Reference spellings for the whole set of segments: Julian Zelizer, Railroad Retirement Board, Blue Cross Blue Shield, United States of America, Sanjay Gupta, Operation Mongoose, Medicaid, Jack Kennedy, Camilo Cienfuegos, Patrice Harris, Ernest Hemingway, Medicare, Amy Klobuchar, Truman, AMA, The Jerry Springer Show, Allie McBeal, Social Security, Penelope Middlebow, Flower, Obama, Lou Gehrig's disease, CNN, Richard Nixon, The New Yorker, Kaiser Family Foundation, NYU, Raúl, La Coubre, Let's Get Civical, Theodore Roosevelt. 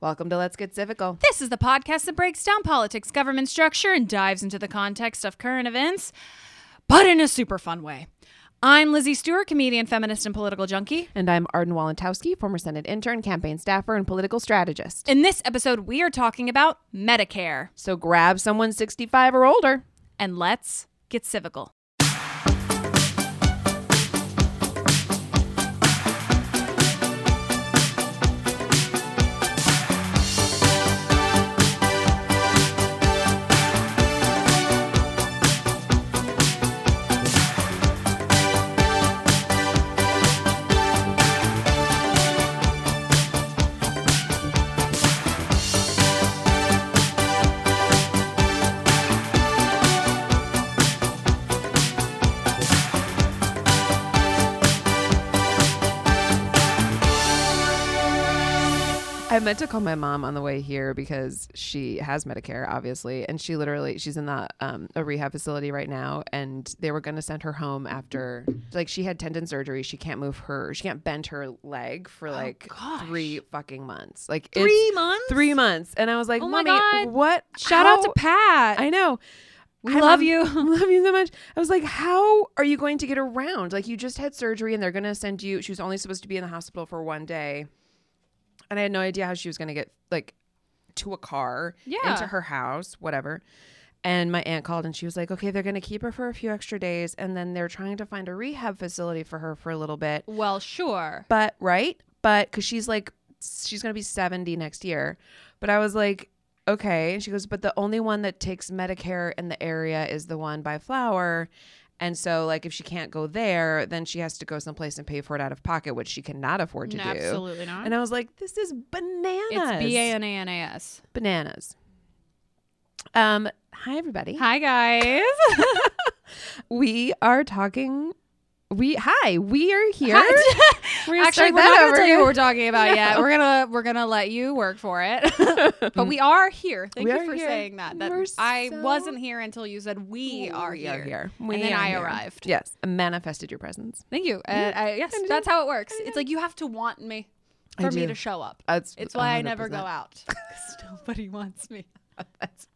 Welcome to Let's Get Civical. This is the podcast that breaks down politics, government structure, and dives into the context of current events, but in a super fun way. I'm Lizzie Stewart, comedian, feminist, and political junkie. And I'm Arden Walentowski, former Senate intern, campaign staffer, and political strategist. In this episode, we are talking about Medicare. So grab someone 65 or older. And let's get civical. I meant to call my mom on the way here because she has Medicare, obviously, and she literally, she's in the a rehab facility right now, and they were going to send her home after, like, she had tendon surgery. She can't move her, she can't bend her leg for like 3 fucking months. Like 3 months? 3 months. And I was like, oh, Mommy, what? Shout out to Pat. I know. We love you. Love you so much. I was like, how are you going to get around? Like, you just had surgery and they're going to send you, she was only supposed to be in the hospital for 1 day. And I had no idea how she was going to get, like, to a car, into her house, whatever. And my aunt called and she was like, okay, they're going to keep her for a few extra days. And then they're trying to find a rehab facility for her for a little bit. Well, sure. But, right? But because she's like, she's going to be 70 next year. But I was like, okay. And she goes, but the only one that takes Medicare in the area is the one by Flower. And so, like, if she can't go there, then she has to go someplace and pay for it out of pocket, which she cannot afford to do. Absolutely not. And I was like, this is bananas. It's B-A-N-A-N-A-S. Bananas. Hi, everybody. Hi, guys. We are here. Actually, we're not going to tell you what we're talking about yet. We're gonna let you work for it. But we are here. Thank you for saying that. I wasn't here until you said we are here. And then I arrived. Yes, I manifested your presence. Thank you. That's how it works. It's like you have to want me for me to show up. It's why 100%. I never go out. Because nobody wants me. That is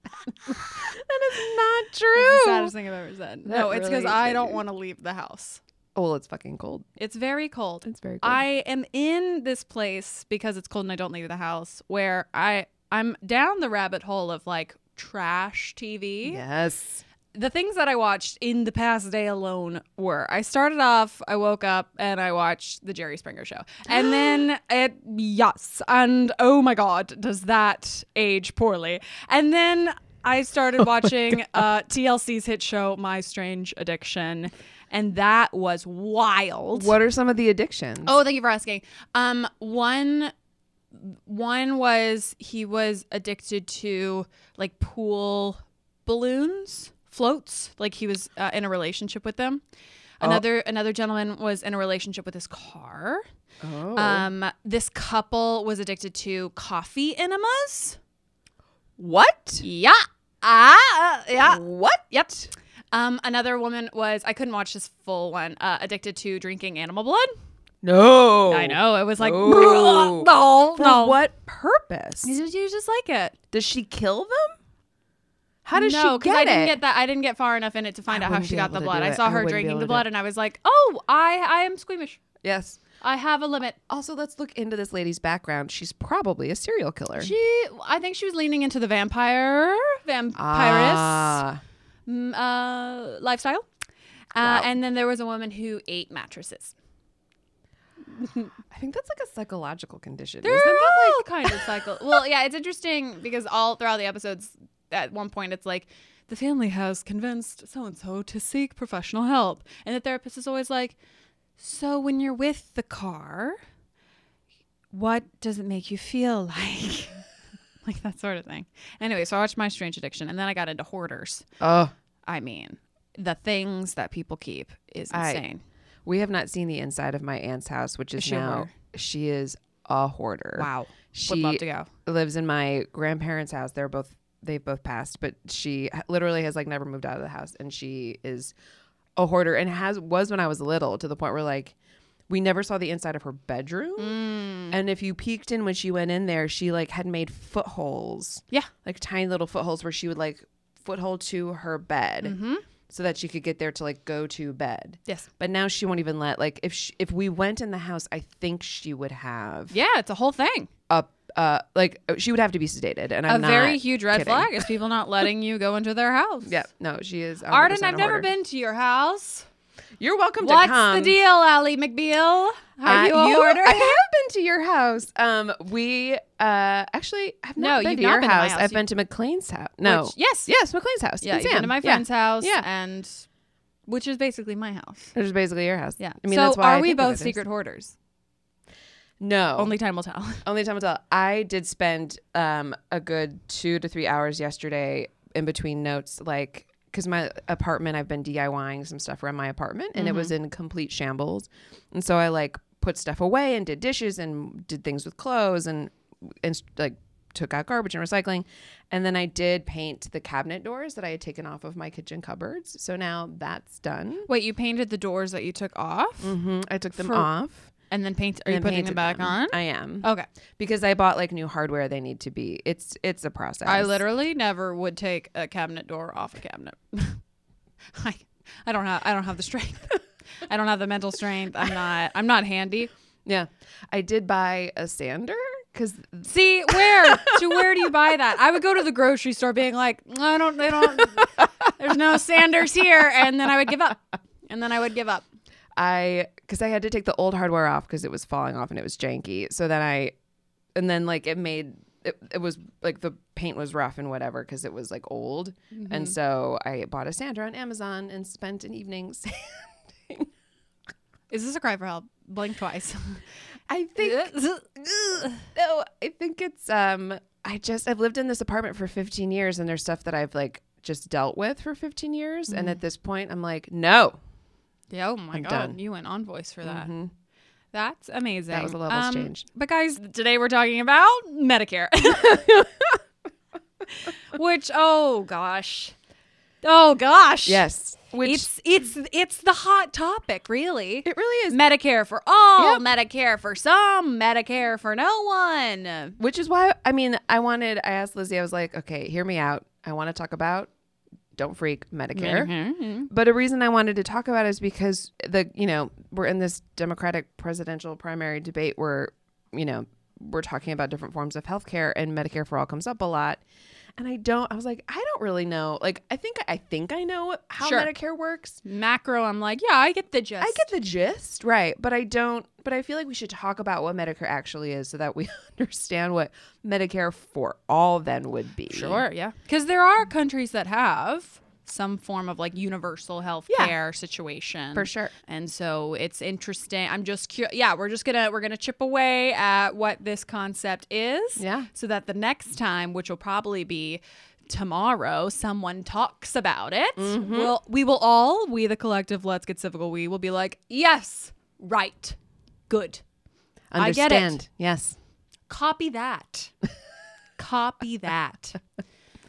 not true. That's the saddest thing I've ever said. No, it's because I don't want to leave the house. Oh, well, it's fucking cold. It's very cold. I am in this place because it's cold and I don't leave the house where I'm down the rabbit hole of, like, trash TV. Yes. The things that I watched in the past day alone were, I started off, I woke up and I watched The Jerry Springer Show. And then and oh my God, does that age poorly. And then I started watching TLC's hit show, My Strange Addiction. And that was wild. What are some of the addictions? Oh, thank you for asking. One was he was addicted to, like, pool balloons, floats. Like, he was in a relationship with them. Another gentleman was in a relationship with his car. Oh. This couple was addicted to coffee enemas. What? Yeah. Yeah. What? Yep. Another woman was, I couldn't watch this full one, addicted to drinking animal blood. No. I know. It was like, no. No. For no. What purpose? You just like it. Does she kill them? How does she get it? No, because I didn't get that. I didn't get far enough in it to find out how she got the blood. I saw her drinking the blood and I was like, oh, I am squeamish. Yes. I have a limit. Also, let's look into this lady's background. She's probably a serial killer. I think she was leaning into the vampirist lifestyle. Wow. And then there was a woman who ate mattresses. I think that's like a psychological condition. They're all kind of psychological. Well, yeah, it's interesting because all throughout the episodes, at one point, it's like the family has convinced so-and-so to seek professional help. And the therapist is always like, so when you're with the car, what does it make you feel like? Like that sort of thing. Anyway, so I watched My Strange Addiction, and then I got into Hoarders. Oh. I mean, the things that people keep is insane. We have not seen the inside of my aunt's house, which is now, she is a hoarder. Wow. She would love to go. Lives in my grandparents' house. They've both passed, but she literally has like never moved out of the house, and she is a hoarder, and was when I was little, to the point where like we never saw the inside of her bedroom. Mm. And if you peeked in when she went in there, she like had made footholes. Yeah. Like tiny little footholes where she would like foothold to her bed. Mm-hmm. So that she could get there to like go to bed. Yes. But now she won't even let, like if we went in the house, I think she would have. Yeah, it's a whole thing. Like she would have to be sedated, and I'm not kidding. A very huge red flag is people not letting you go into their house. Yeah, no, she is. Arden, I've never been to your house. You're welcome to come. What's the deal, Allie McBeal? Are you a hoarder? I have been to your house. Actually, I've not been to your house. I've been to McLean's house. No, yes, McLean's house. Yeah, you've been to my friend's house, and which is basically my house. Which is basically your house. Yeah. I mean, that's why. So, are we both secret hoarders? No. Only time will tell. I did spend a good 2 to 3 hours yesterday in between notes, like, because my apartment, I've been DIYing some stuff around my apartment, and mm-hmm. it was in complete shambles. And so I like put stuff away and did dishes and did things with clothes and like took out garbage and recycling. And then I did paint the cabinet doors that I had taken off of my kitchen cupboards. So now that's done. Wait, you painted the doors that you took off? Mm-hmm. I took them off. And then paint. Are you putting them back on? I am. Okay. Because I bought like new hardware. They need to be. It's a process. I literally never would take a cabinet door off a cabinet. I don't have the strength. I don't have the mental strength. I'm not handy. Yeah. I did buy a sander. See, where do you buy that? I would go to the grocery store being like, there's no sanders here, and then I would give up. Because I had to take the old hardware off because it was falling off and it was janky. So then it was like the paint was rough and whatever because it was like old. Mm-hmm. And so I bought a sander on Amazon and spent an evening sanding. Is this a cry for help? Blink twice. I think it's, I've lived in this apartment for 15 years and there's stuff that I've like just dealt with for 15 years. Mm-hmm. And at this point I'm like, no. Yeah, oh my God. Done. You went on voice for that. Mm-hmm. That's amazing. That was a levels change. But guys, today we're talking about Medicare. Which, oh gosh. Yes. Which, it's the hot topic, really. It really is. Medicare for all, yep. Medicare for some, Medicare for no one. Which is why, I asked Lizzie, I was like, okay, hear me out. I want to talk about, don't freak, Medicare. Mm-hmm. But a reason I wanted to talk about it is because we're in this Democratic presidential primary debate where, we're talking about different forms of healthcare, and Medicare for all comes up a lot. And I don't really know. Like, I think I know how Medicare works. Macro, I'm like, yeah, I get the gist. Right. But I feel like we should talk about what Medicare actually is so that we understand what Medicare for all then would be. Sure, yeah. Because there are countries that have some form of like universal health care situation. For sure. And so it's interesting. I'm just curious. Yeah, we're going to chip away at what this concept is. Yeah. So that the next time, which will probably be tomorrow, someone talks about it. Mm-hmm. We the collective Let's Get Civical, we will be like, yes, right, good. Understand. I get it. Yes. Copy that.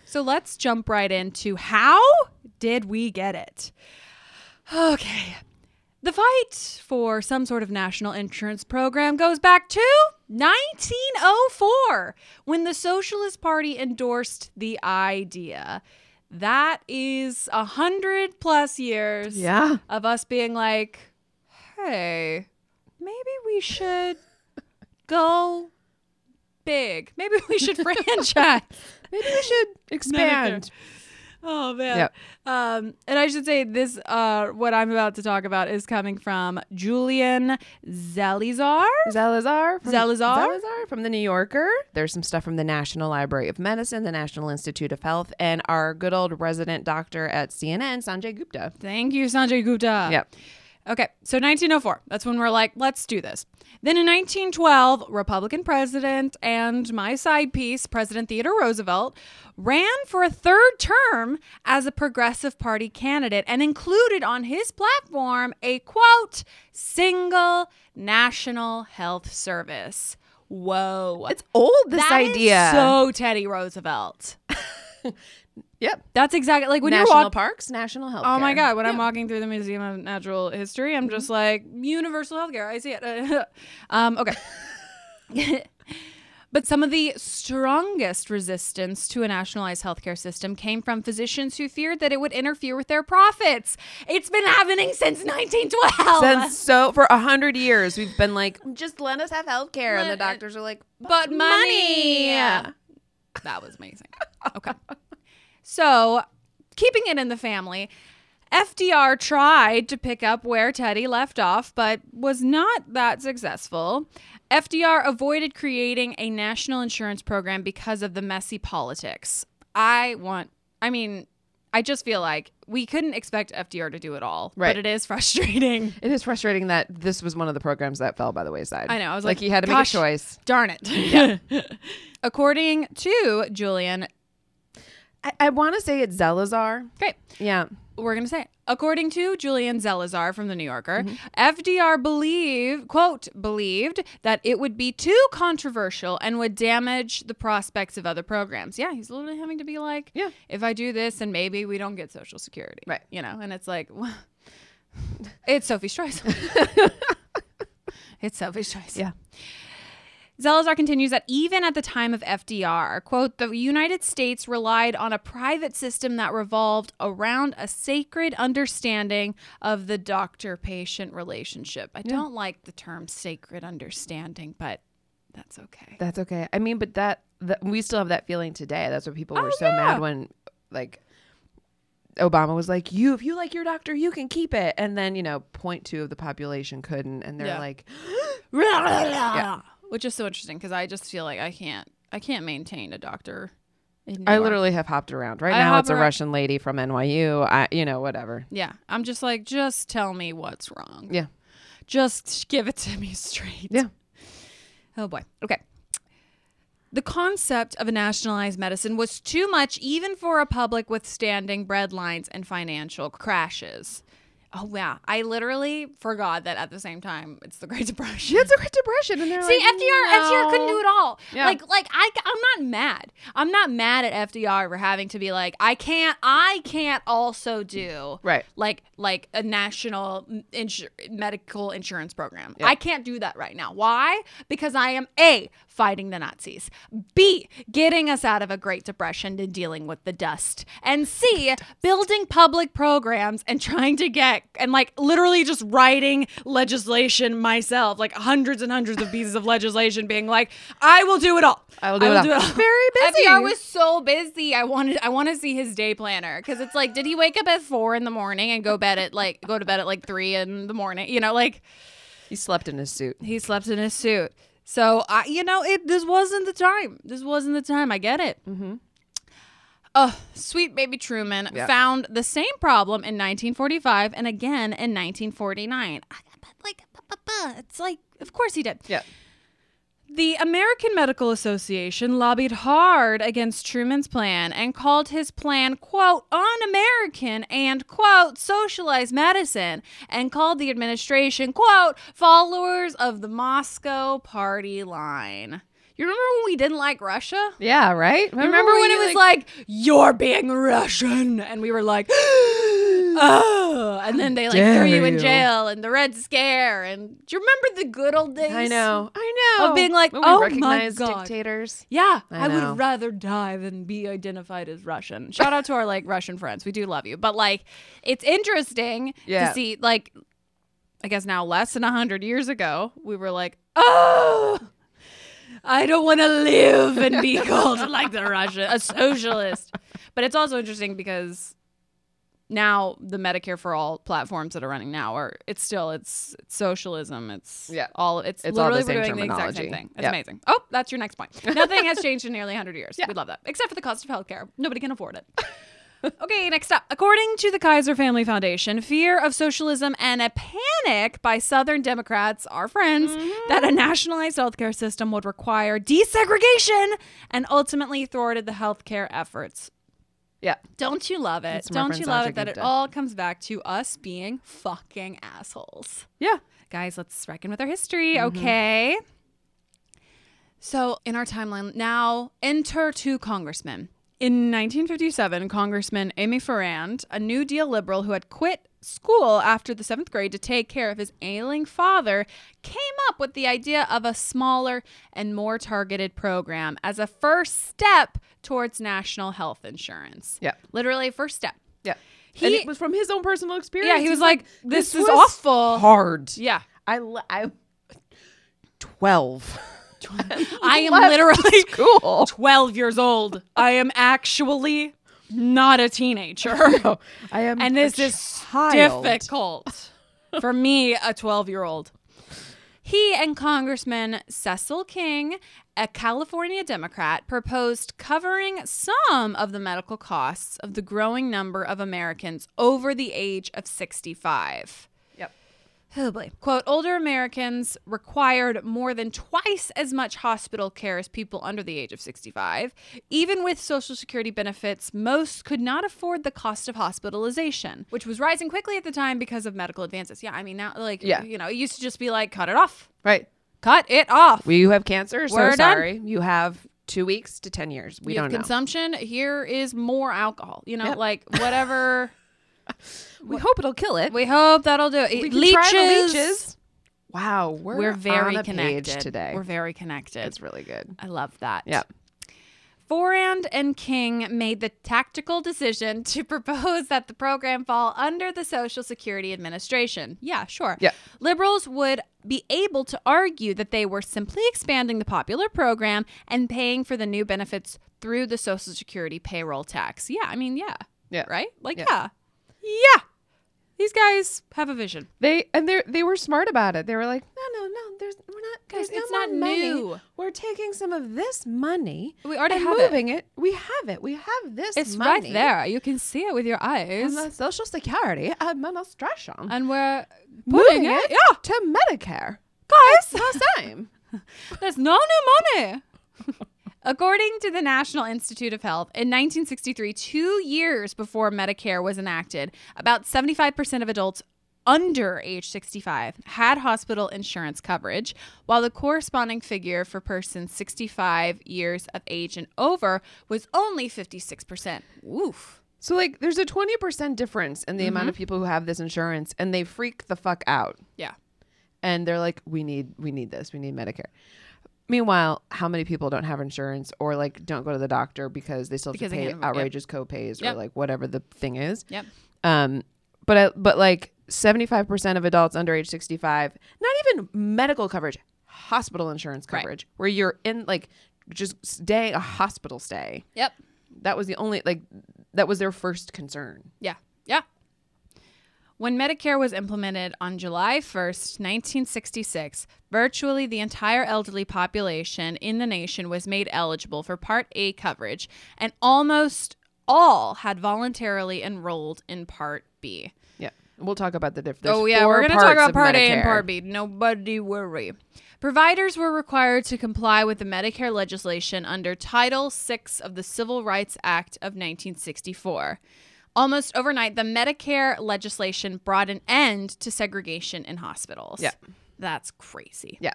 So let's jump right into how did we get it? Okay. The fight for some sort of national insurance program goes back to 1904, when the Socialist Party endorsed the idea. That is 100+ years of us being like, hey, maybe we should go big. Maybe we should franchise. Maybe we should expand. Oh, man. Yep. And I should say this, what I'm about to talk about is coming from Julian Zelizer. Zelizer from The New Yorker. There's some stuff from the National Library of Medicine, the National Institute of Health, and our good old resident doctor at CNN, Sanjay Gupta. Thank you, Sanjay Gupta. Yep. Okay, so 1904, that's when we're like, let's do this. Then in 1912, Republican president and my side piece, President Theodore Roosevelt, ran for a third term as a Progressive Party candidate and included on his platform a, quote, single national health service. Whoa. It's old, this idea. That is so Teddy Roosevelt. Yep. That's exactly like when you're walking. National parks, national healthcare. Oh my God. When I'm walking through the Museum of Natural History, I'm just like, universal healthcare. I see it. Okay. But some of the strongest resistance to a nationalized healthcare system came from physicians who feared that it would interfere with their profits. It's been happening since 1912. For 100 years, we've been like, just let us have healthcare. And the doctors are like, but money. Yeah. That was amazing. Okay. So, keeping it in the family, FDR tried to pick up where Teddy left off, but was not that successful. FDR avoided creating a national insurance program because of the messy politics. I just feel like we couldn't expect FDR to do it all. Right. But it is frustrating. It is frustrating that this was one of the programs that fell by the wayside. I know. I was like he had to make a choice. Darn it. Yeah. According to Julian, I want to say it's Zelizer. Great. Yeah. We're going to say it. According to Julian Zelizer from The New Yorker, FDR believed that it would be too controversial and would damage the prospects of other programs. Yeah, he's literally having to be like, if I do this, and maybe we don't get Social Security. Right. You know, and it's like, well, it's Sophie's Choice. It's Sophie's Choice. Yeah. Zelizer continues that even at the time of FDR, quote, the United States relied on a private system that revolved around a sacred understanding of the doctor-patient relationship. I don't like the term sacred understanding, but that's okay. That's okay. I mean, but we still have that feeling today. That's what people were mad when, like, Obama was like, if you like your doctor, you can keep it. And then, 0.2% of the population couldn't. And they're like, yeah. Which is so interesting because I just feel like I can't maintain a doctor. I literally have hopped around. Right now it's a Russian lady from NYU, whatever. Yeah. I'm just like, just tell me what's wrong. Yeah. Just give it to me straight. Yeah. Oh, boy. Okay. The concept of a nationalized medicine was too much even for a public withstanding breadlines and financial crashes. Oh, wow. I literally forgot that at the same time, it's the Great Depression. Yeah, it's the Great Depression. And they're FDR couldn't do it all. Yeah. Like I'm not mad. I'm not mad at FDR for having to be like, I can't also do like a national medical insurance program. Yeah. I can't do that right now. Why? Because I am A, fighting the Nazis, B, getting us out of a Great Depression and dealing with the dust, and C, building public programs and trying to get, and like literally just writing legislation myself, like hundreds and hundreds of pieces of legislation being like, I will do it all. I will do it all. Very busy. FDR was so busy. I want to see his day planner because it's like, did he wake up at 4 a.m. and go to bed at 3 a.m? He slept in his suit. So, this wasn't the time. I get it. Mm-hmm. Sweet baby Truman found the same problem in 1945 and again in 1949. It's like, of course he did. Yeah. The American Medical Association lobbied hard against Truman's plan and called his plan, quote, un-American and, quote, socialized medicine, and called the administration, quote, followers of the Moscow party line. You remember when we didn't like Russia? Yeah, right? Remember when it was like, you're being Russian? And we were like, oh. And then they like threw you in jail and the Red Scare. And do you remember the good old days? I know. Of being like, when oh my God. Dictators. Yeah. I would rather die than be identified as Russian. Shout out to our like Russian friends. We do love you. But like, it's interesting to see like, I guess now less than 100 years ago, we were like, oh, I don't want to live and be called like the Russian, a socialist. But it's also interesting because now the Medicare for All platforms that are running now are, it's still, it's socialism. It's all, it's literally all the doing the exact same thing. It's amazing. Oh, that's your next point. Nothing has changed in nearly 100 years. Yeah. We love that. Except for the cost of healthcare. Nobody can afford it. Okay, next up. According to the Kaiser Family Foundation, fear of socialism and a panic by Southern Democrats, our friends, that a nationalized healthcare system would require desegregation and ultimately thwarted the healthcare efforts. Yeah. Don't you love it? Don't you love it that it all comes back to us being fucking assholes? Yeah. Guys, let's reckon with our history, okay? So in our timeline now, enter two congressmen. In 1957, Congressman Amy Ferrand, a New Deal liberal who had quit school after the 7th grade to take care of his ailing father, came up with the idea of a smaller and more targeted program as a first step towards national health insurance. Yeah. Literally first step. Yeah. And it was from his own personal experience. Yeah, he was like, this is awful. Hard. Yeah. I 12. I am literally 12 years old. I am actually not a teenager. No, I am. And this is difficult for me, a 12-year-old. He and Congressman Cecil King, a California Democrat, proposed covering some of the medical costs of the growing number of Americans over the age of 65. Oh boy. Quote, older Americans required more than twice as much hospital care as people under the age of 65. Even with Social Security benefits, most could not afford the cost of hospitalization, which was rising quickly at the time because of medical advances. Yeah, I mean, now, like, you know, it used to just be like, cut it off. Right. Cut it off. Well, you have cancer, so we're sorry. Done. You have 2 weeks to 10 years. We you don't have consumption. Know. Here is more alcohol. You know, like, whatever... We hope it'll kill it. We hope that'll do it. We can try the leeches. Wow, we're very on a connected page today. We're very connected. It's really good. I love that. Yep. Forand and King made the tactical decision to propose that the program fall under the Social Security Administration. Yeah, sure. Yeah. Liberals would be able to argue that they were simply expanding the popular program and paying for the new benefits through the Social Security payroll tax. Yeah, I mean, yeah. Right? Like, yeah. These guys have a vision. They were smart about it. They were like, no, we're not, guys, it's not new. We're taking some of this money. We already have it. Moving it. We have it. We have this money. It's right there. You can see it with your eyes. And the Social Security Administration. And we're putting it to Medicare. Guys. It's the same. There's no new money. According to the National Institute of Health, in 1963, 2 years before Medicare was enacted, about 75% of adults under age 65 had hospital insurance coverage, while the corresponding figure for persons 65 years of age and over was only 56%. Oof. So, like, there's a 20% difference in the amount of people who have this insurance, and they freak the fuck out. Yeah. And they're like, we need this. We need Medicare. Meanwhile, how many people don't have insurance or like don't go to the doctor because they still have to pay outrageous copays or like whatever the thing is. Yep. But like 75% of adults under age 65, not even medical coverage, hospital insurance coverage, where you're in like just a hospital stay. Yep. That was the only that was their first concern. Yeah. Yeah. When Medicare was implemented on July 1st, 1966, virtually the entire elderly population in the nation was made eligible for Part A coverage, and almost all had voluntarily enrolled in Part B. Yeah. We'll talk about the difference. Oh, yeah. We're going to talk about Part A and Part B. Nobody worry. Providers were required to comply with the Medicare legislation under Title VI of the Civil Rights Act of 1964. Almost overnight, the Medicare legislation brought an end to segregation in hospitals. Yeah. That's crazy. Yeah.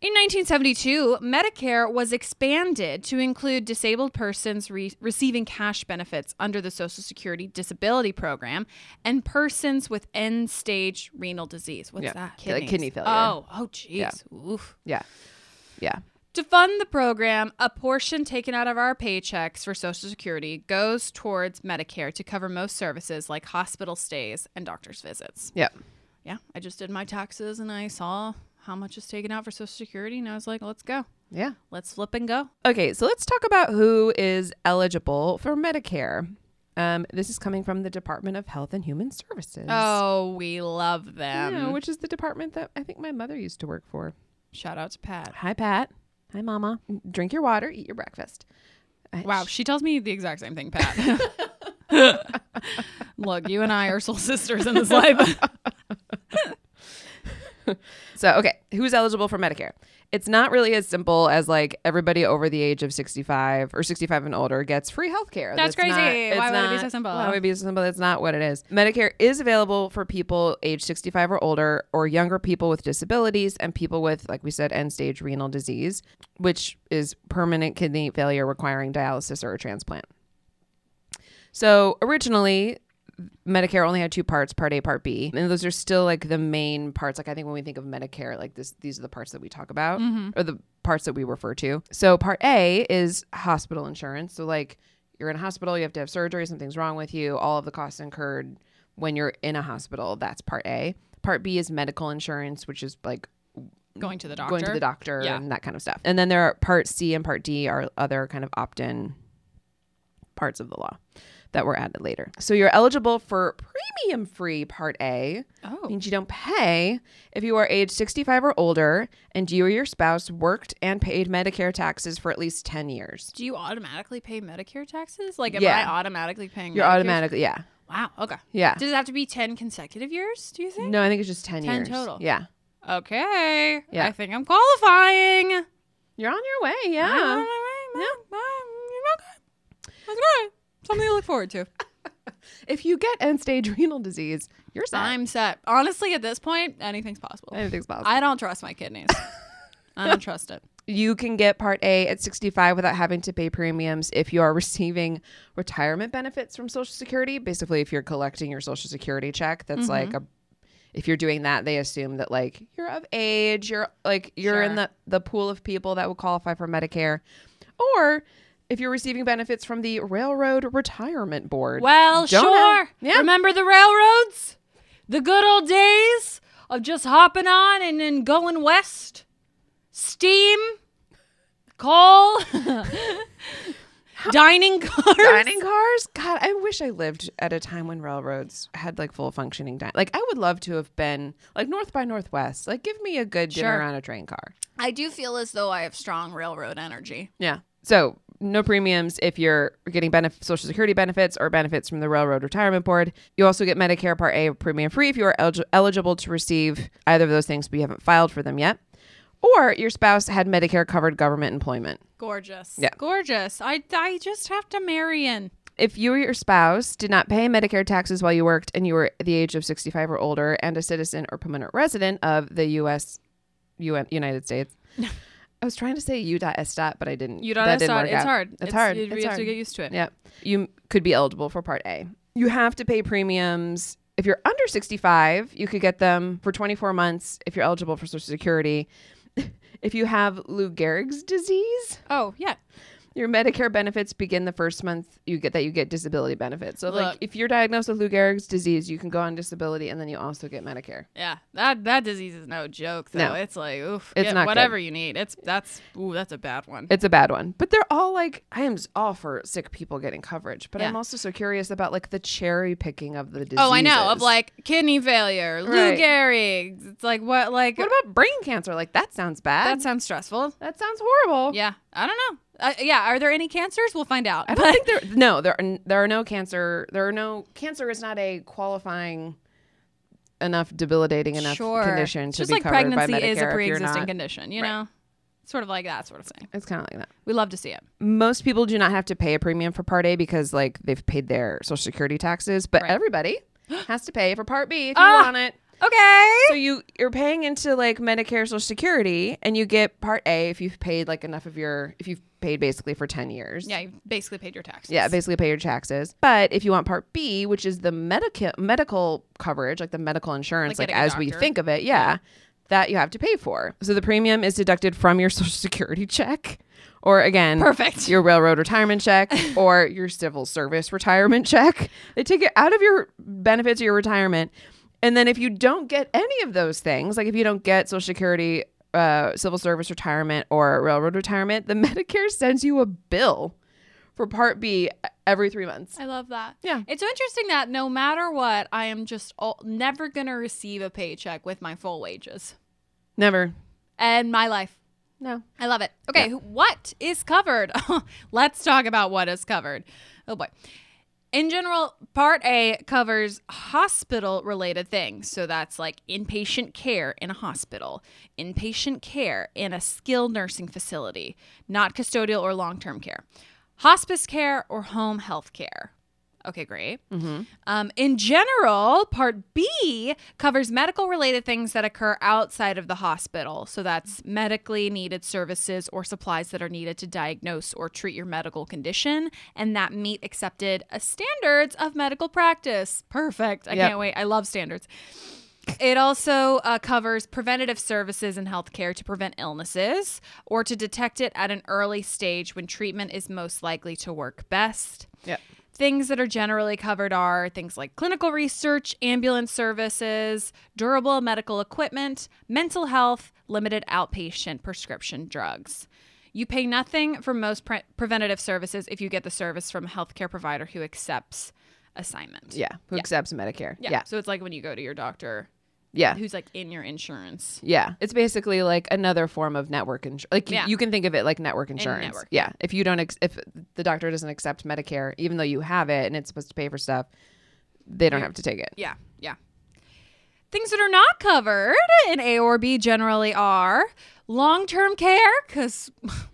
In 1972, Medicare was expanded to include disabled persons receiving cash benefits under the Social Security Disability Program and persons with end-stage renal disease. What's that? Kidneys. Like kidney failure. Oh, jeez. Yeah. Oof. Yeah. To fund the program, a portion taken out of our paychecks for Social Security goes towards Medicare to cover most services like hospital stays and doctor's visits. Yeah. Yeah, I just did my taxes and I saw how much is taken out for Social Security, and I was like, let's go. Yeah. Let's flip and go. Okay, so let's talk about who is eligible for Medicare. This is coming from the Department of Health and Human Services. Oh, we love them. Yeah, which is the department that I think my mother used to work for. Shout out to Pat. Hi, Pat. Hi, Mama. Drink your water. Eat your breakfast. Wow, she tells me the exact same thing, Pat. Look, you and I are soul sisters in this life. So, okay, who's eligible for Medicare? It's not really as simple as like everybody over the age of 65 or 65 and older gets free health care. That's crazy. Why would it be so simple? That's not what it is. Medicare is available for people age 65 or older, or younger people with disabilities, and people with, like we said, end-stage renal disease, which is permanent kidney failure requiring dialysis or a transplant. So originally, Medicare only had two parts, Part A, Part B. And those are still like the main parts. Like I think when we think of Medicare, like these are the parts that we talk about, or the parts that we refer to. So Part A is hospital insurance. So like you're in a hospital, you have to have surgery, something's wrong with you, all of the costs incurred when you're in a hospital. That's Part A. Part B is medical insurance, which is like going to the doctor and that kind of stuff. And then there are Part C and Part D are other kind of opt-in parts of the law that were added later. So you're eligible for premium free Part A. Oh. Means you don't pay if you are age 65 or older and you or your spouse worked and paid Medicare taxes for at least 10 years. Do you automatically pay Medicare taxes? Like, am I automatically paying Medicare? You're automatically, yeah. Wow, okay. Yeah. Does it have to be 10 consecutive years, do you think? No, I think it's just 10 years. 10 total. Yeah. Okay. Yeah. I think I'm qualifying. You're on your way, yeah. I'm on my way. Yeah. That's right. Something to look forward to. If you get end-stage renal disease, you're set. I'm set. Honestly, at this point, anything's possible. I don't trust my kidneys. I don't trust it. You can get Part A at 65 without having to pay premiums if you are receiving retirement benefits from Social Security. Basically, if you're collecting your Social Security check, that's like a... If you're doing that, they assume that like you're of age, you're in the pool of people that would qualify for Medicare. Or... if you're receiving benefits from the Railroad Retirement Board. Well, sure. Yeah. Remember the railroads? The good old days of just hopping on and then going west? Steam? Coal? Dining cars? God, I wish I lived at a time when railroads had like full functioning like I would love to have been like North by Northwest. Like give me a good dinner on a train car. I do feel as though I have strong railroad energy. Yeah. So no premiums if you're getting Social Security benefits or benefits from the Railroad Retirement Board. You also get Medicare Part A premium free if you are eligible to receive either of those things, but you haven't filed for them yet. Or your spouse had Medicare covered government employment. Gorgeous. Yeah. Gorgeous. I just have to marry in. If you or your spouse did not pay Medicare taxes while you worked and you were the age of 65 or older and a citizen or permanent resident of the United States. I was trying to say U.S. but I didn't. U.S. It's hard. It's hard. You have to get used to it. Yeah. You could be eligible for Part A. You have to pay premiums. If you're under 65, you could get them for 24 months if you're eligible for Social Security. If you have Lou Gehrig's disease. Oh, yeah. Your Medicare benefits begin the first month you get disability benefits. So, like, if you're diagnosed with Lou Gehrig's disease, you can go on disability, and then you also get Medicare. Yeah, that disease is no joke, though. No. It's like, oof, it's not whatever good. You need. That's a bad one. It's a bad one. But they're all like, I am all for sick people getting coverage, but I'm also so curious about like the cherry picking of the diseases. Oh, I know, of like kidney failure, Lou Gehrig's. It's like what about brain cancer? Like that sounds bad. That sounds stressful. That sounds horrible. Yeah, I don't know. Are there any cancers? We'll find out. There are no cancer. There are no cancer is not a qualifying enough, debilitating enough condition to be covered by Medicare. Just like pregnancy is a pre-existing condition, you know? Sort of like that sort of thing. It's kind of like that. We love to see it. Most people do not have to pay a premium for Part A because like they've paid their Social Security taxes, but everybody has to pay for Part B if you want it. Okay. So you're paying into like Medicare, Social Security, and you get Part A if you've paid like enough of your, if you've paid basically for 10 years. Yeah, you basically paid your taxes. Yeah, basically pay your taxes. But if you want Part B, which is the medical coverage, like the medical insurance, like as we think of it, yeah, that you have to pay for. So the premium is deducted from your Social Security check. Or again, perfect, your Railroad Retirement check or your Civil Service Retirement check. They take it out of your benefits or your retirement. And then if you don't get any of those things, like if you don't get Social Security, Civil Service Retirement or Railroad Retirement, the Medicare sends you a bill for Part B every 3 months. I love that. Yeah. It's so interesting that no matter what, I am just never going to receive a paycheck with my full wages. Never. And my life. No. I love it. Okay. Yeah. What is covered? Let's talk about what is covered. Oh, boy. In general, Part A covers hospital-related things. So that's like inpatient care in a hospital, inpatient care in a skilled nursing facility, not custodial or long-term care, hospice care, or home health care. Okay, great. Mm-hmm. In general, Part B covers medical-related things that occur outside of the hospital. So that's medically needed services or supplies that are needed to diagnose or treat your medical condition and that meet accepted standards of medical practice. Perfect. I can't wait. I love standards. It also covers preventative services in healthcare to prevent illnesses or to detect it at an early stage when treatment is most likely to work best. Yep. Things that are generally covered are things like clinical research, ambulance services, durable medical equipment, mental health, limited outpatient prescription drugs. You pay nothing for most preventative services if you get the service from a healthcare provider who accepts assignment. Yeah, who accepts Medicare. Yeah, so it's like when you go to your doctor. Yeah. Who's like in your insurance. Yeah. It's basically like another form of network insurance. Like you can think of it like network insurance. Network. Yeah. If you don't, if the doctor doesn't accept Medicare, even though you have it and it's supposed to pay for stuff, they don't have to take it. Yeah. Yeah. Things that are not covered in A or B generally are long-term care, because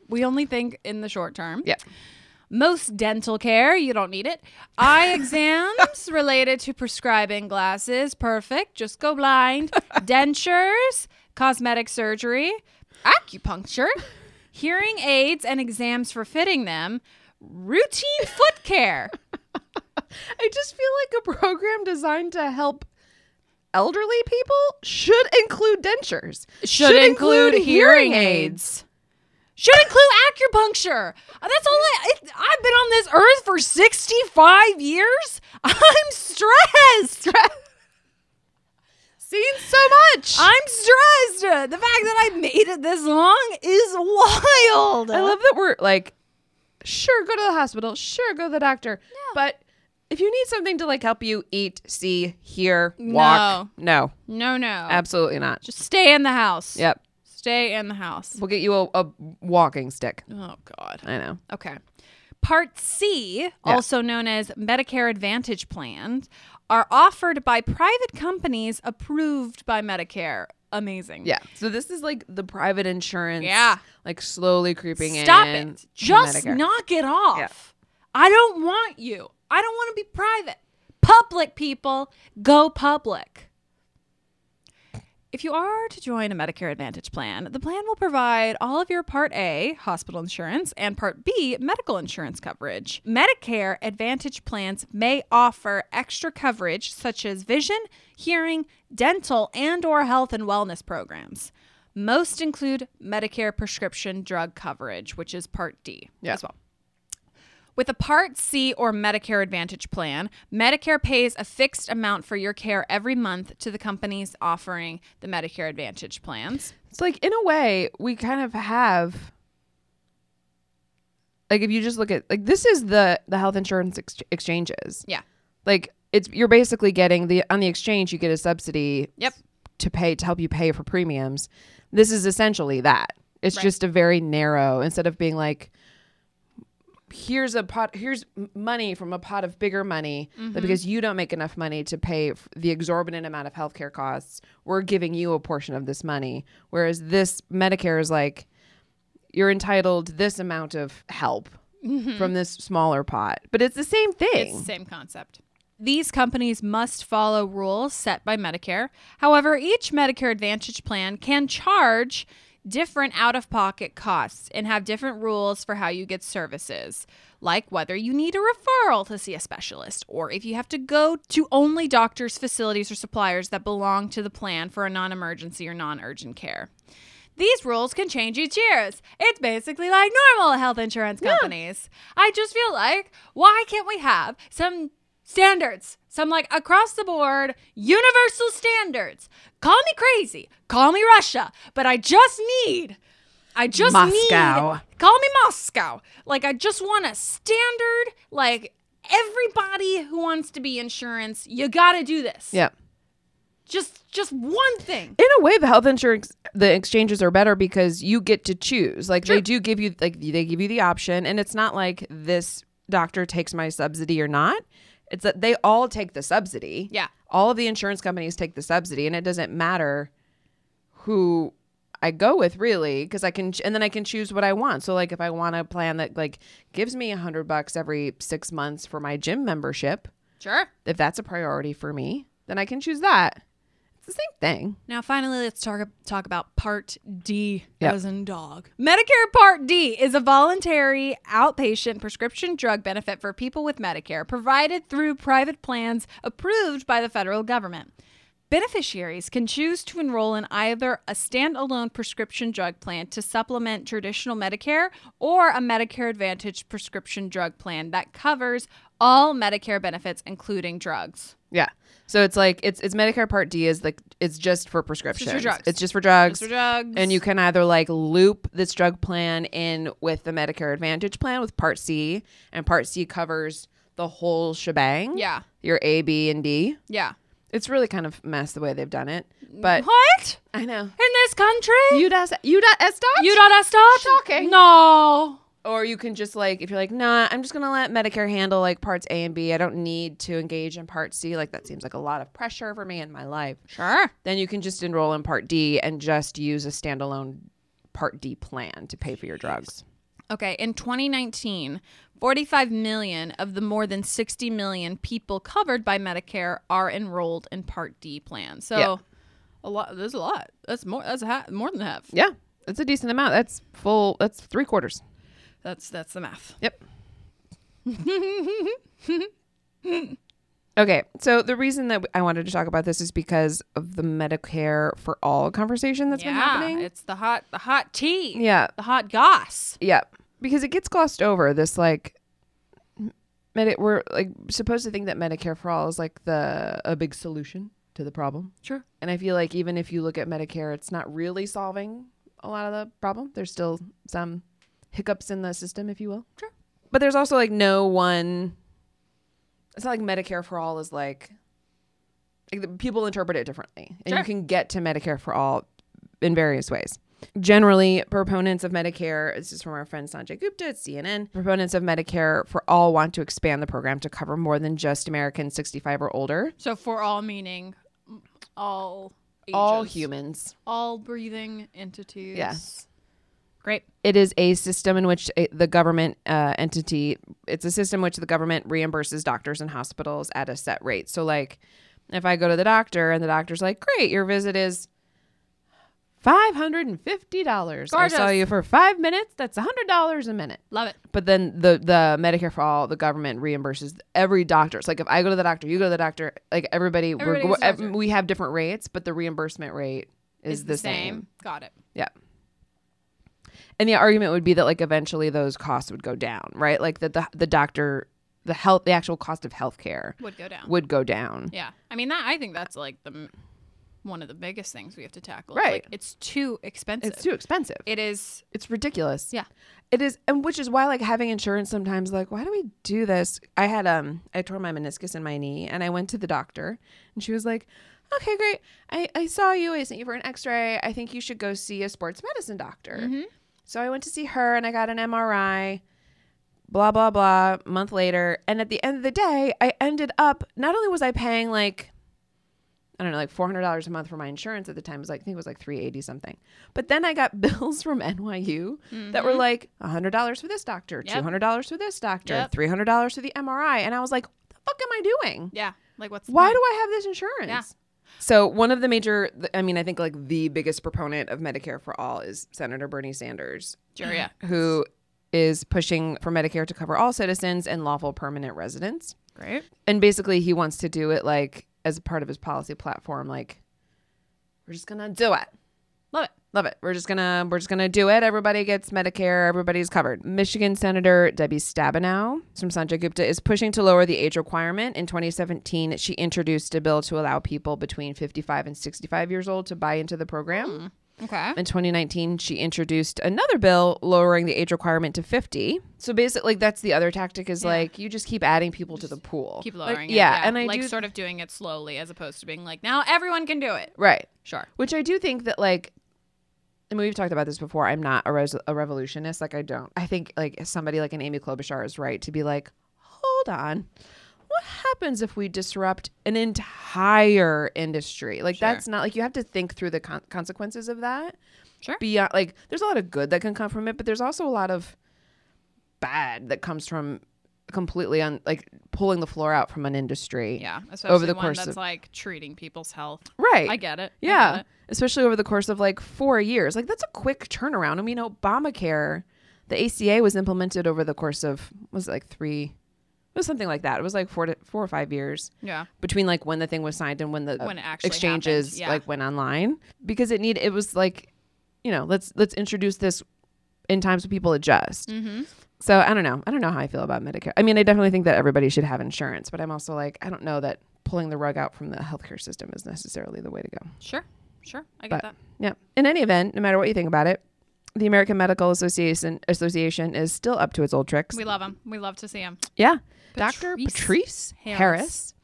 we only think in the short term. Yeah. Most dental care, you don't need it. Eye exams related to prescribing glasses, perfect. Just go blind. Dentures, cosmetic surgery, acupuncture, hearing aids and exams for fitting them, routine foot care. I just feel like a program designed to help elderly people should include dentures. Should include hearing aids. Should include acupuncture. That's all I've been on this earth for 65 years. I'm stressed. Seen so much. I'm stressed. The fact that I made it this long is wild. I love that we're like, sure, go to the hospital. Sure, go to the doctor. Yeah. But if you need something to like help you eat, see, hear, walk. No. Absolutely not. Just stay in the house. Yep. Stay in the house. We'll get you a walking stick. Oh, God. I know. Okay. Part C, also known as Medicare Advantage plans, are offered by private companies approved by Medicare. Amazing. Yeah. So this is like the private insurance. Yeah. Like slowly creeping in. Stop it. Just knock it off. Yeah. I don't want you. I don't want to be private. Public people, go public. If you are to join a Medicare Advantage plan, the plan will provide all of your Part A, hospital insurance, and Part B, medical insurance coverage. Medicare Advantage plans may offer extra coverage such as vision, hearing, dental, and or health and wellness programs. Most include Medicare prescription drug coverage, which is Part D as well. With a Part C or Medicare Advantage plan, Medicare pays a fixed amount for your care every month to the companies offering the Medicare Advantage plans. It's like, in a way, we kind of have, like, if you just look at, like, this is the health insurance exchanges. Yeah. Like, it's, you're basically getting, on the exchange, you get a subsidy to help you pay for premiums. This is essentially that. It's just a very narrow, instead of being like, here's money from a pot of bigger money, but because you don't make enough money to pay the exorbitant amount of healthcare costs, we're giving you a portion of this money. Whereas this Medicare is like, you're entitled this amount of help from this smaller pot, but it's the same thing. It's the same concept. These companies must follow rules set by Medicare. However, each Medicare Advantage plan can charge different out-of-pocket costs and have different rules for how you get services, like whether you need a referral to see a specialist or if you have to go to only doctors, facilities, or suppliers that belong to the plan for a non-emergency or non-urgent care. These rules can change each year. It's basically like normal health insurance companies. Yeah. I just feel like, why can't we have some standards? Some like across the board, universal standards. Call me crazy. Call me Russia. But I just need Moscow. Call me Moscow. Like, I just want a standard. Like, everybody who wants to be insurance, you got to do this. Yep. Just one thing. In a way, the health insurance, the exchanges are better because you get to choose. Like, sure. They do give you, like, they give you the option. And it's not like this doctor takes my subsidy or not. It's that they all take the subsidy. Yeah. All of the insurance companies take the subsidy, and it doesn't matter who I go with, really, because I can, and then I can choose what I want. So, like, if I want a plan that, like, gives me $100 every 6 months for my gym membership. Sure. If that's a priority for me, then I can choose that. It's the same thing. Now, finally, let's talk about Part D, yep. As in dog. Medicare Part D is a voluntary outpatient prescription drug benefit for people with Medicare provided through private plans approved by the federal government. Beneficiaries can choose to enroll in either a standalone prescription drug plan to supplement traditional Medicare or a Medicare Advantage prescription drug plan that covers all Medicare benefits, including drugs. Yeah. So it's like, it's Medicare Part D is like, it's just for prescriptions. It's just for drugs. And you can either like loop this drug plan in with the Medicare Advantage plan with Part C, and Part C covers the whole shebang. Yeah. Your A, B, and D. Yeah. It's really kind of messed the way they've done it. But what? I know. In this country? You dot S dot? Shocking. No. Or you can just like, if you're like, nah, I'm just going to let Medicare handle like Parts A and B. I don't need to engage in Part C. Like, that seems like a lot of pressure for me in my life. Sure. Then you can just enroll in Part D and just use a standalone Part D plan to pay for your drugs. Okay. In 2019, 45 million of the more than 60 million people covered by Medicare are enrolled in Part D plans. So yeah. There's a lot. That's more than half. Yeah. That's a decent amount. That's 3/4. That's the math. Yep. Okay. So the reason that I wanted to talk about this is because of the Medicare for All conversation that's been happening. It's the hot tea. Yeah. The hot goss. Yeah. Because it gets glossed over. This like, we're like supposed to think that Medicare for All is like a big solution to the problem. Sure. And I feel like even if you look at Medicare, it's not really solving a lot of the problem. There's still some hiccups in the system, if you will. Sure. But there's also like no one. It's not like Medicare for All is like the people interpret it differently. And sure. You can get to Medicare for All in various ways. Generally, proponents of Medicare, this is from our friend Sanjay Gupta at CNN, proponents of Medicare for All want to expand the program to cover more than just Americans 65 or older. So for all meaning all ages. All humans. All breathing entities. Yes. Great. It is a system in which the government reimburses doctors and hospitals at a set rate. So like if I go to the doctor and the doctor's like, great, your visit is $550. I saw you for 5 minutes. That's $100 a minute. Love it. But then the Medicare for All, the government reimburses every doctor. It's like if I go to the doctor, you go to the doctor, like we have different rates, but the reimbursement rate is the same. Got it. Yeah. And the argument would be that like eventually those costs would go down, right? Like that the actual cost of healthcare would go down. Yeah. I mean, I think that's like one of the biggest things we have to tackle. Right. Like, it's too expensive. It is. It's ridiculous. Yeah. It is. And which is why like having insurance sometimes, like, why do we do this? I had, I tore my meniscus in my knee and I went to the doctor and she was like, okay, great. I saw you. I sent you for an x-ray. I think you should go see a sports medicine doctor. Mm-hmm. So I went to see her and I got an MRI, blah, blah, blah, a month later. And at the end of the day, I ended up, not only was I paying like, I don't know, like $400 a month for my insurance at the time. It was like, I think it was like $380 something. But then I got bills from NYU that were like $100 for this doctor, yep. $200 for this doctor, yep. $300 for the MRI. And I was like, what the fuck am I doing? Yeah. Like, what's why do I have this insurance? Yeah. So one of the major, I mean, I think like the biggest proponent of Medicare for all is Senator Bernie Sanders, who is pushing for Medicare to cover all citizens and lawful permanent residents. Great. And basically he wants to do it like as part of his policy platform, like we're just going to do it. Love it. Love it. We're just gonna do it. Everybody gets Medicare. Everybody's covered. Michigan Senator Debbie Stabenow from Sanjay Gupta is pushing to lower the age requirement. In 2017, she introduced a bill to allow people between 55 and 65 years old to buy into the program. Okay. In 2019, she introduced another bill lowering the age requirement to 50. So basically, that's the other tactic is like you just keep adding people to the pool. Keep lowering like, it. Yeah. And I like sort of doing it slowly as opposed to being like, now everyone can do it. Right. Sure. Which I do think that like, I mean, we've talked about this before. I'm not a revolutionist. Like, I don't. I think like somebody like an Amy Klobuchar is right to be like, hold on. What happens if we disrupt an entire industry? Like, sure. That's not like you have to think through the consequences of that. Sure. Beyond, like, there's a lot of good that can come from it, but there's also a lot of bad that comes from completely like pulling the floor out from an industry. Yeah. Especially over the one course that's like treating people's health. Right. I get it. Yeah. Especially over the course of like 4 years. Like, that's a quick turnaround. I mean, Obamacare, the ACA was implemented over the course of, was it like three? It was something like that. It was like 4 or 5 years. Yeah. Between like when the thing was signed and when the exchanges like went online. Because it was like, you know, let's introduce this in times when people adjust. Mm-hmm. So I don't know. I don't know how I feel about Medicare. I mean, I definitely think that everybody should have insurance, but I'm also like, I don't know that pulling the rug out from the healthcare system is necessarily the way to go. Sure. Sure. I get that. Yeah. In any event, no matter what you think about it, the American Medical Association is still up to its old tricks. We love them. We love to see them. Yeah. Dr. Patrice Harris,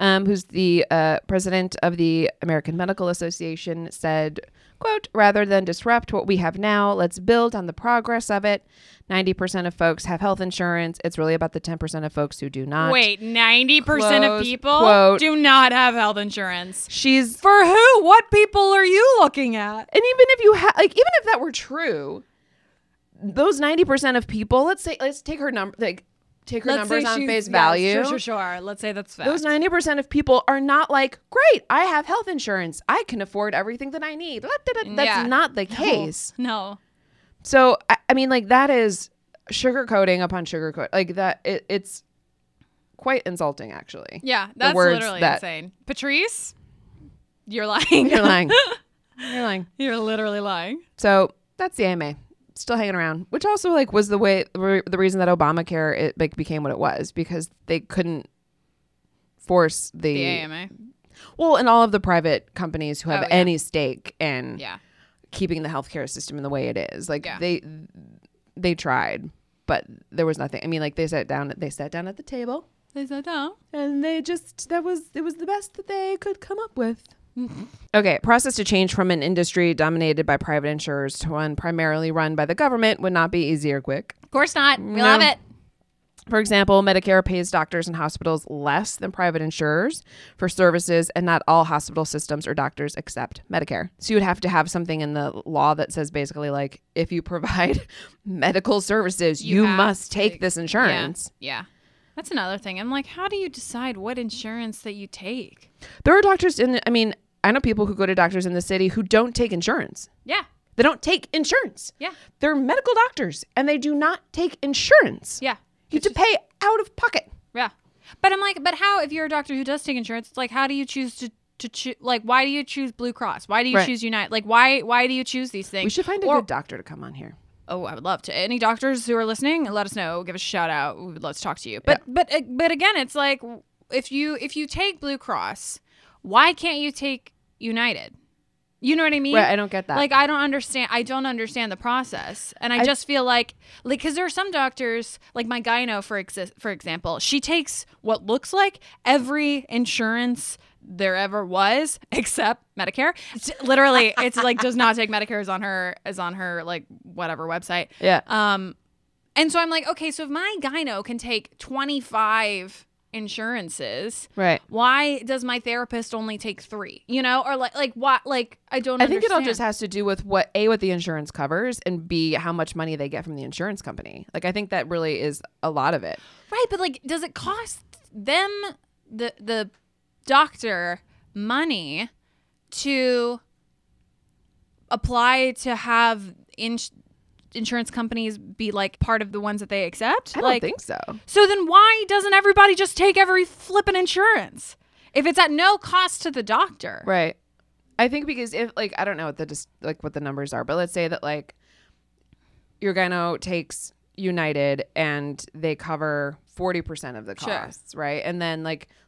who's the president of the American Medical Association, said, quote, rather than disrupt what we have now, let's build on the progress of it. 90% of folks have health insurance. It's really about the 10% of folks who do not. Wait, 90% of people do not have health insurance. She's for who? What people are you looking at? And even if you even if that were true, those 90% of people, let's take her number, like, take her numbers on face value. Sure. Let's say that's fact. Those 90% of people are not like, great, I have health insurance. I can afford everything that I need. That's not the case. No. So, I mean, like, that is sugarcoating upon sugarcoat. Like, that, it's quite insulting, actually. Yeah, that's literally insane. Patrice, you're lying. You're lying. You're lying. You're literally lying. So, that's the AMA. Still hanging around, which also like was the reason that Obamacare it like became what it was, because they couldn't force the AMA. Well, and all of the private companies who have any stake in keeping the healthcare system in the way it is, like they tried, but there was nothing. I mean, like they sat down at the table. They sat down, and they just it was the best that they could come up with. Mm-hmm. Okay, process to change from an industry dominated by private insurers to one primarily run by the government would not be easy or quick. Of course not. We love it. For example, Medicare pays doctors and hospitals less than private insurers for services, and not all hospital systems or doctors accept Medicare. So you would have to have something in the law that says basically like, if you provide medical services, you must take this insurance. Yeah. That's another thing. I'm like, how do you decide what insurance that you take? There are doctors I know people who go to doctors in the city who don't take insurance. Yeah. They don't take insurance. Yeah. They're medical doctors and they do not take insurance. Yeah. You have to pay out of pocket. Yeah. But I'm like, but how, if you're a doctor who does take insurance, it's like, how do you choose why do you choose Blue Cross? Why do you choose United? Like, why do you choose these things? We should find a good doctor to come on here. Oh, I would love to. Any doctors who are listening, let us know. Give us a shout out. We would love to talk to you. But, but again, it's like, if you take Blue Cross, why can't you take United? You know what I mean? Right, I don't get that. Like, I don't understand the process. And I just feel like, because there are some doctors, like my gyno, for example, she takes what looks like every insurance there ever was except Medicare. Literally, it's like does not take Medicare is on her like whatever website. Yeah. And so I'm like, okay, so if my gyno can take 25 insurances, right, why does my therapist only take 3? You know, or like what? Like I don't understand. I think it all just has to do with what the insurance covers, and B, how much money they get from the insurance company. Like I think that really is a lot of it. Right, but like, does it cost them, the doctor, money to apply to have insurance companies be like part of the ones that they accept? I don't think so. So then why doesn't everybody just take every flippin' insurance if it's at no cost to the doctor? Right. I think because if I don't know what the numbers are, but let's say that your gyno takes United and they cover 40% of the costs, sure, right? And then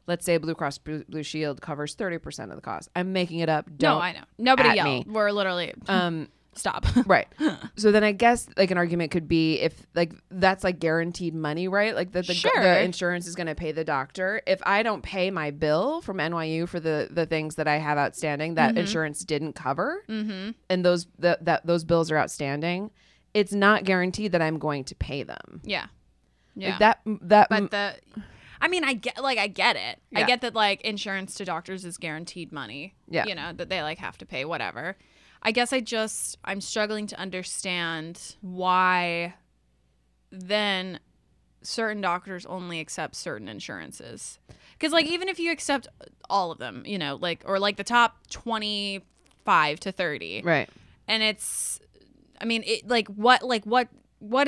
let's say Blue Cross Blue Shield covers 30% of the cost. I'm making it up. No, I know. Nobody yelled. Me. We're literally stop. Right. So then I guess an argument could be if that's guaranteed money, right? The insurance is going to pay the doctor. If I don't pay my bill from NYU for the things that I have outstanding that mm-hmm. insurance didn't cover, mm-hmm. and those bills are outstanding, it's not guaranteed that I'm going to pay them. Yeah. Yeah. I get it. Yeah. I get that insurance to doctors is guaranteed money. Yeah. That they have to pay, whatever. I guess I'm struggling to understand why then certain doctors only accept certain insurances. Because even if you accept all of them, or the top 25 to 30. Right. And it's, what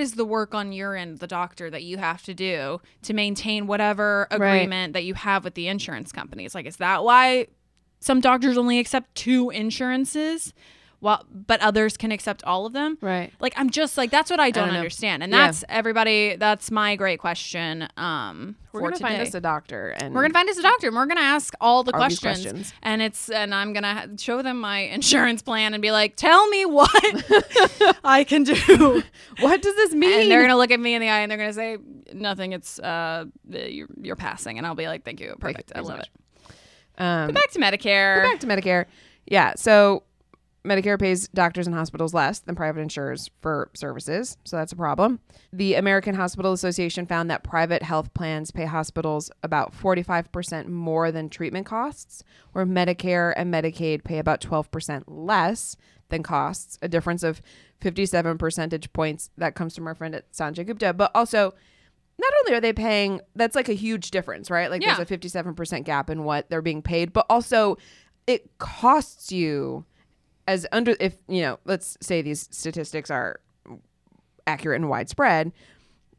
is the work on your end, the doctor, that you have to do to maintain whatever agreement right. that you have with the insurance company? It's is that why some doctors only accept two insurances, but others can accept all of them? Right. I'm just that's what I don't understand. And that's everybody. That's my great question. We're going to find us a doctor. And we're going to find us a doctor. And we're going to ask all the questions. And I'm going to show them my insurance plan and be like, tell me what I can do. What does this mean? And they're going to look at me in the eye and they're going to say, nothing. It's you're passing. And I'll be like, thank you. Perfect. I love it. Go back to Medicare. Yeah. So Medicare pays doctors and hospitals less than private insurers for services. So that's a problem. The American Hospital Association found that private health plans pay hospitals about 45% more than treatment costs, where Medicare and Medicaid pay about 12% less than costs, a difference of 57 percentage points. That comes from our friend at Sanjay Gupta. But also, not only are they paying, that's a huge difference, right? There's a 57% gap in what they're being paid, but also it costs you let's say these statistics are accurate and widespread,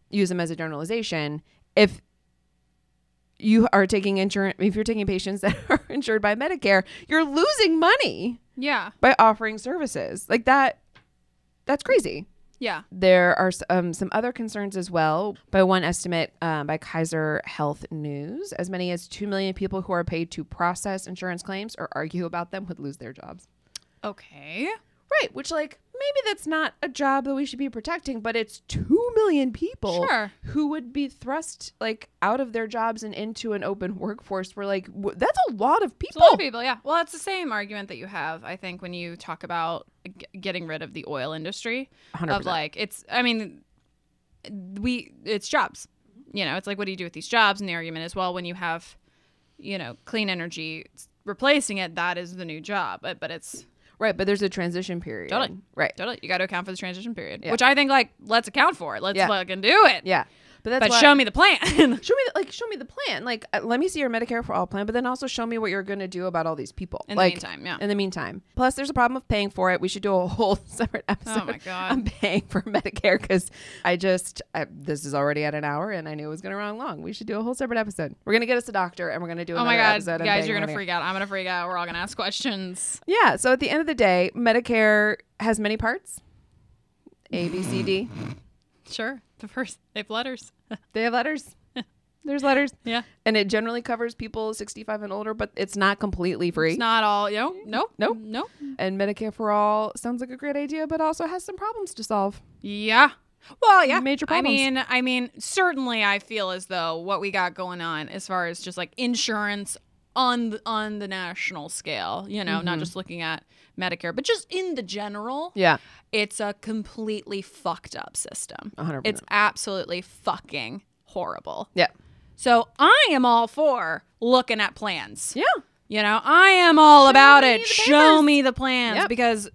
use them as a generalization. If you are taking insurance, if you're taking patients that are insured by Medicare, you're losing money. Yeah. By offering services like that. That's crazy. Yeah. There are some other concerns as well. By one estimate by Kaiser Health News, as many as 2 million people who are paid to process insurance claims or argue about them would lose their jobs. Okay. Right. Which maybe that's not a job that we should be protecting, but it's 2 million people sure. who would be thrust out of their jobs and into an open workforce where that's a lot of people. It's a lot of people, yeah. Well, it's the same argument that you have, I think, when you talk about getting rid of the oil industry. 100%. Of it's jobs. It's what do you do with these jobs? And the argument is, well, when you have, clean energy replacing it, that is the new job. But it's... Right, but there's a transition period. Totally. Right. Totally. You got to account for the transition period, yeah. which I think, let's account for it. Let's fucking do it. Yeah. But show me the plan. Show me the plan. Let me see your Medicare for All plan, but then also show me what you're going to do about all these people. In the meantime. Plus, there's a problem of paying for it. We should do a whole separate episode. Oh, my God. I'm paying for Medicare because this is already at an hour and I knew it was going to run long. We should do a whole separate episode. We're going to get us a doctor and we're going to do another episode. Oh, my God. Guys, you're going to freak out. I'm going to freak out. We're all going to ask questions. Yeah. So at the end of the day, Medicare has many parts. A, B, C, D. Sure. The first, they have letters. They have letters. There's letters. Yeah. And it generally covers people 65 and older, but it's not completely free. It's not all. No. And Medicare for All sounds like a great idea, but also has some problems to solve. Yeah. Well, yeah. Major problems. I mean, certainly I feel as though what we got going on as far as just insurance on the national scale, mm-hmm. not just looking at Medicare, but just in the general, yeah, it's a completely fucked up system. 100%. It's absolutely fucking horrible. Yeah. So I am all for looking at plans. Yeah. I am all about it. Show me the plans, yep. because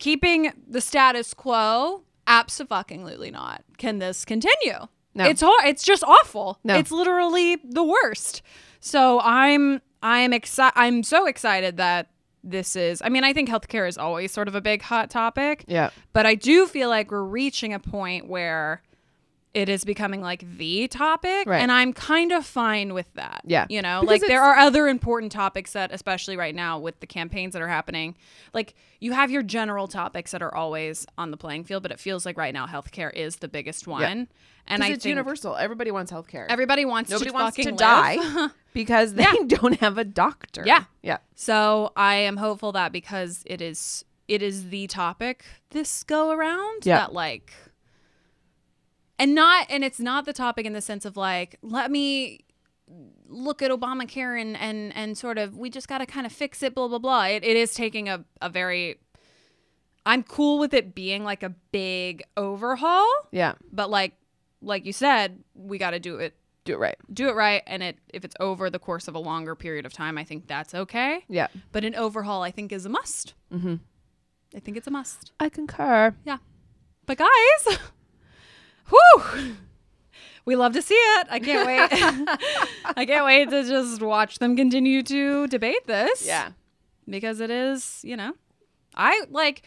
keeping the status quo, abso-fucking-lutely not. Can this continue? No. It's just awful. No. It's literally the worst. So I'm so excited that this is, I mean, I think healthcare is always sort of a big hot topic. Yeah. But I do feel like we're reaching a point where it is becoming like the topic. Right. And I'm kind of fine with that. Yeah. You know, because like there are other important topics that, especially right now with the campaigns that are happening, like you have your general topics that are always on the playing field, but it feels like right now healthcare is the biggest one. Yeah. And I think it's universal. Everybody wants healthcare. Everybody wants to die because they don't have a doctor. Yeah. Yeah. So I am hopeful that because it is the topic this go around that like, and it's not the topic in the sense of like, let me look at Obamacare and sort of, we just got to kind of fix it, blah, blah, blah. It is taking a very, I'm cool with it being like a big overhaul. Yeah. But like you said, we got to do it right. And if it's over the course of a longer period of time, I think that's okay. Yeah. But an overhaul, I think, is a must. Mm-hmm. I think it's a must. I concur. Yeah. But guys, whew, we love to see it. I can't wait. I can't wait to just watch them continue to debate this. Yeah. Because it is, you know, there's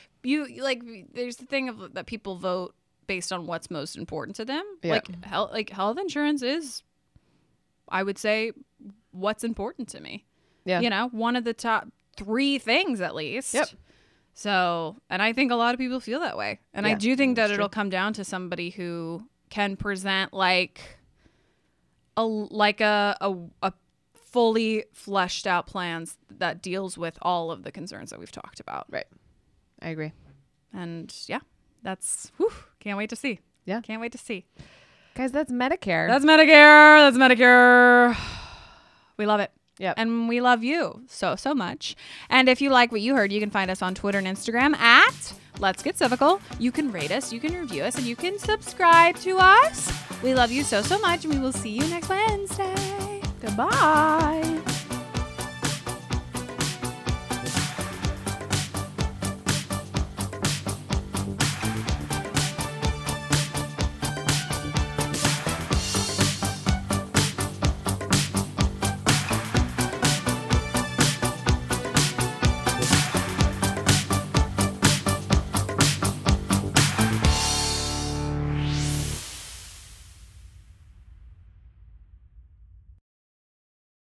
the thing of that people vote based on what's most important to them. Yeah. Like health insurance is, I would say, what's important to me. Yeah. You know, one of the top three things at least. Yep. So, and I think a lot of people feel that way. And I do think that it'll come down to somebody who can present like a fully fleshed out plans that deals with all of the concerns that we've talked about. Right. I agree. And yeah. That's, whew, can't wait to see. Yeah. Can't wait to see. Guys, that's Medicare. That's Medicare. We love it. Yeah. And we love you so, so much. And if you like what you heard, you can find us on Twitter and Instagram at Let's Get Civical. You can rate us, you can review us, and you can subscribe to us. We love you so, so much. And we will see you next Wednesday. Goodbye.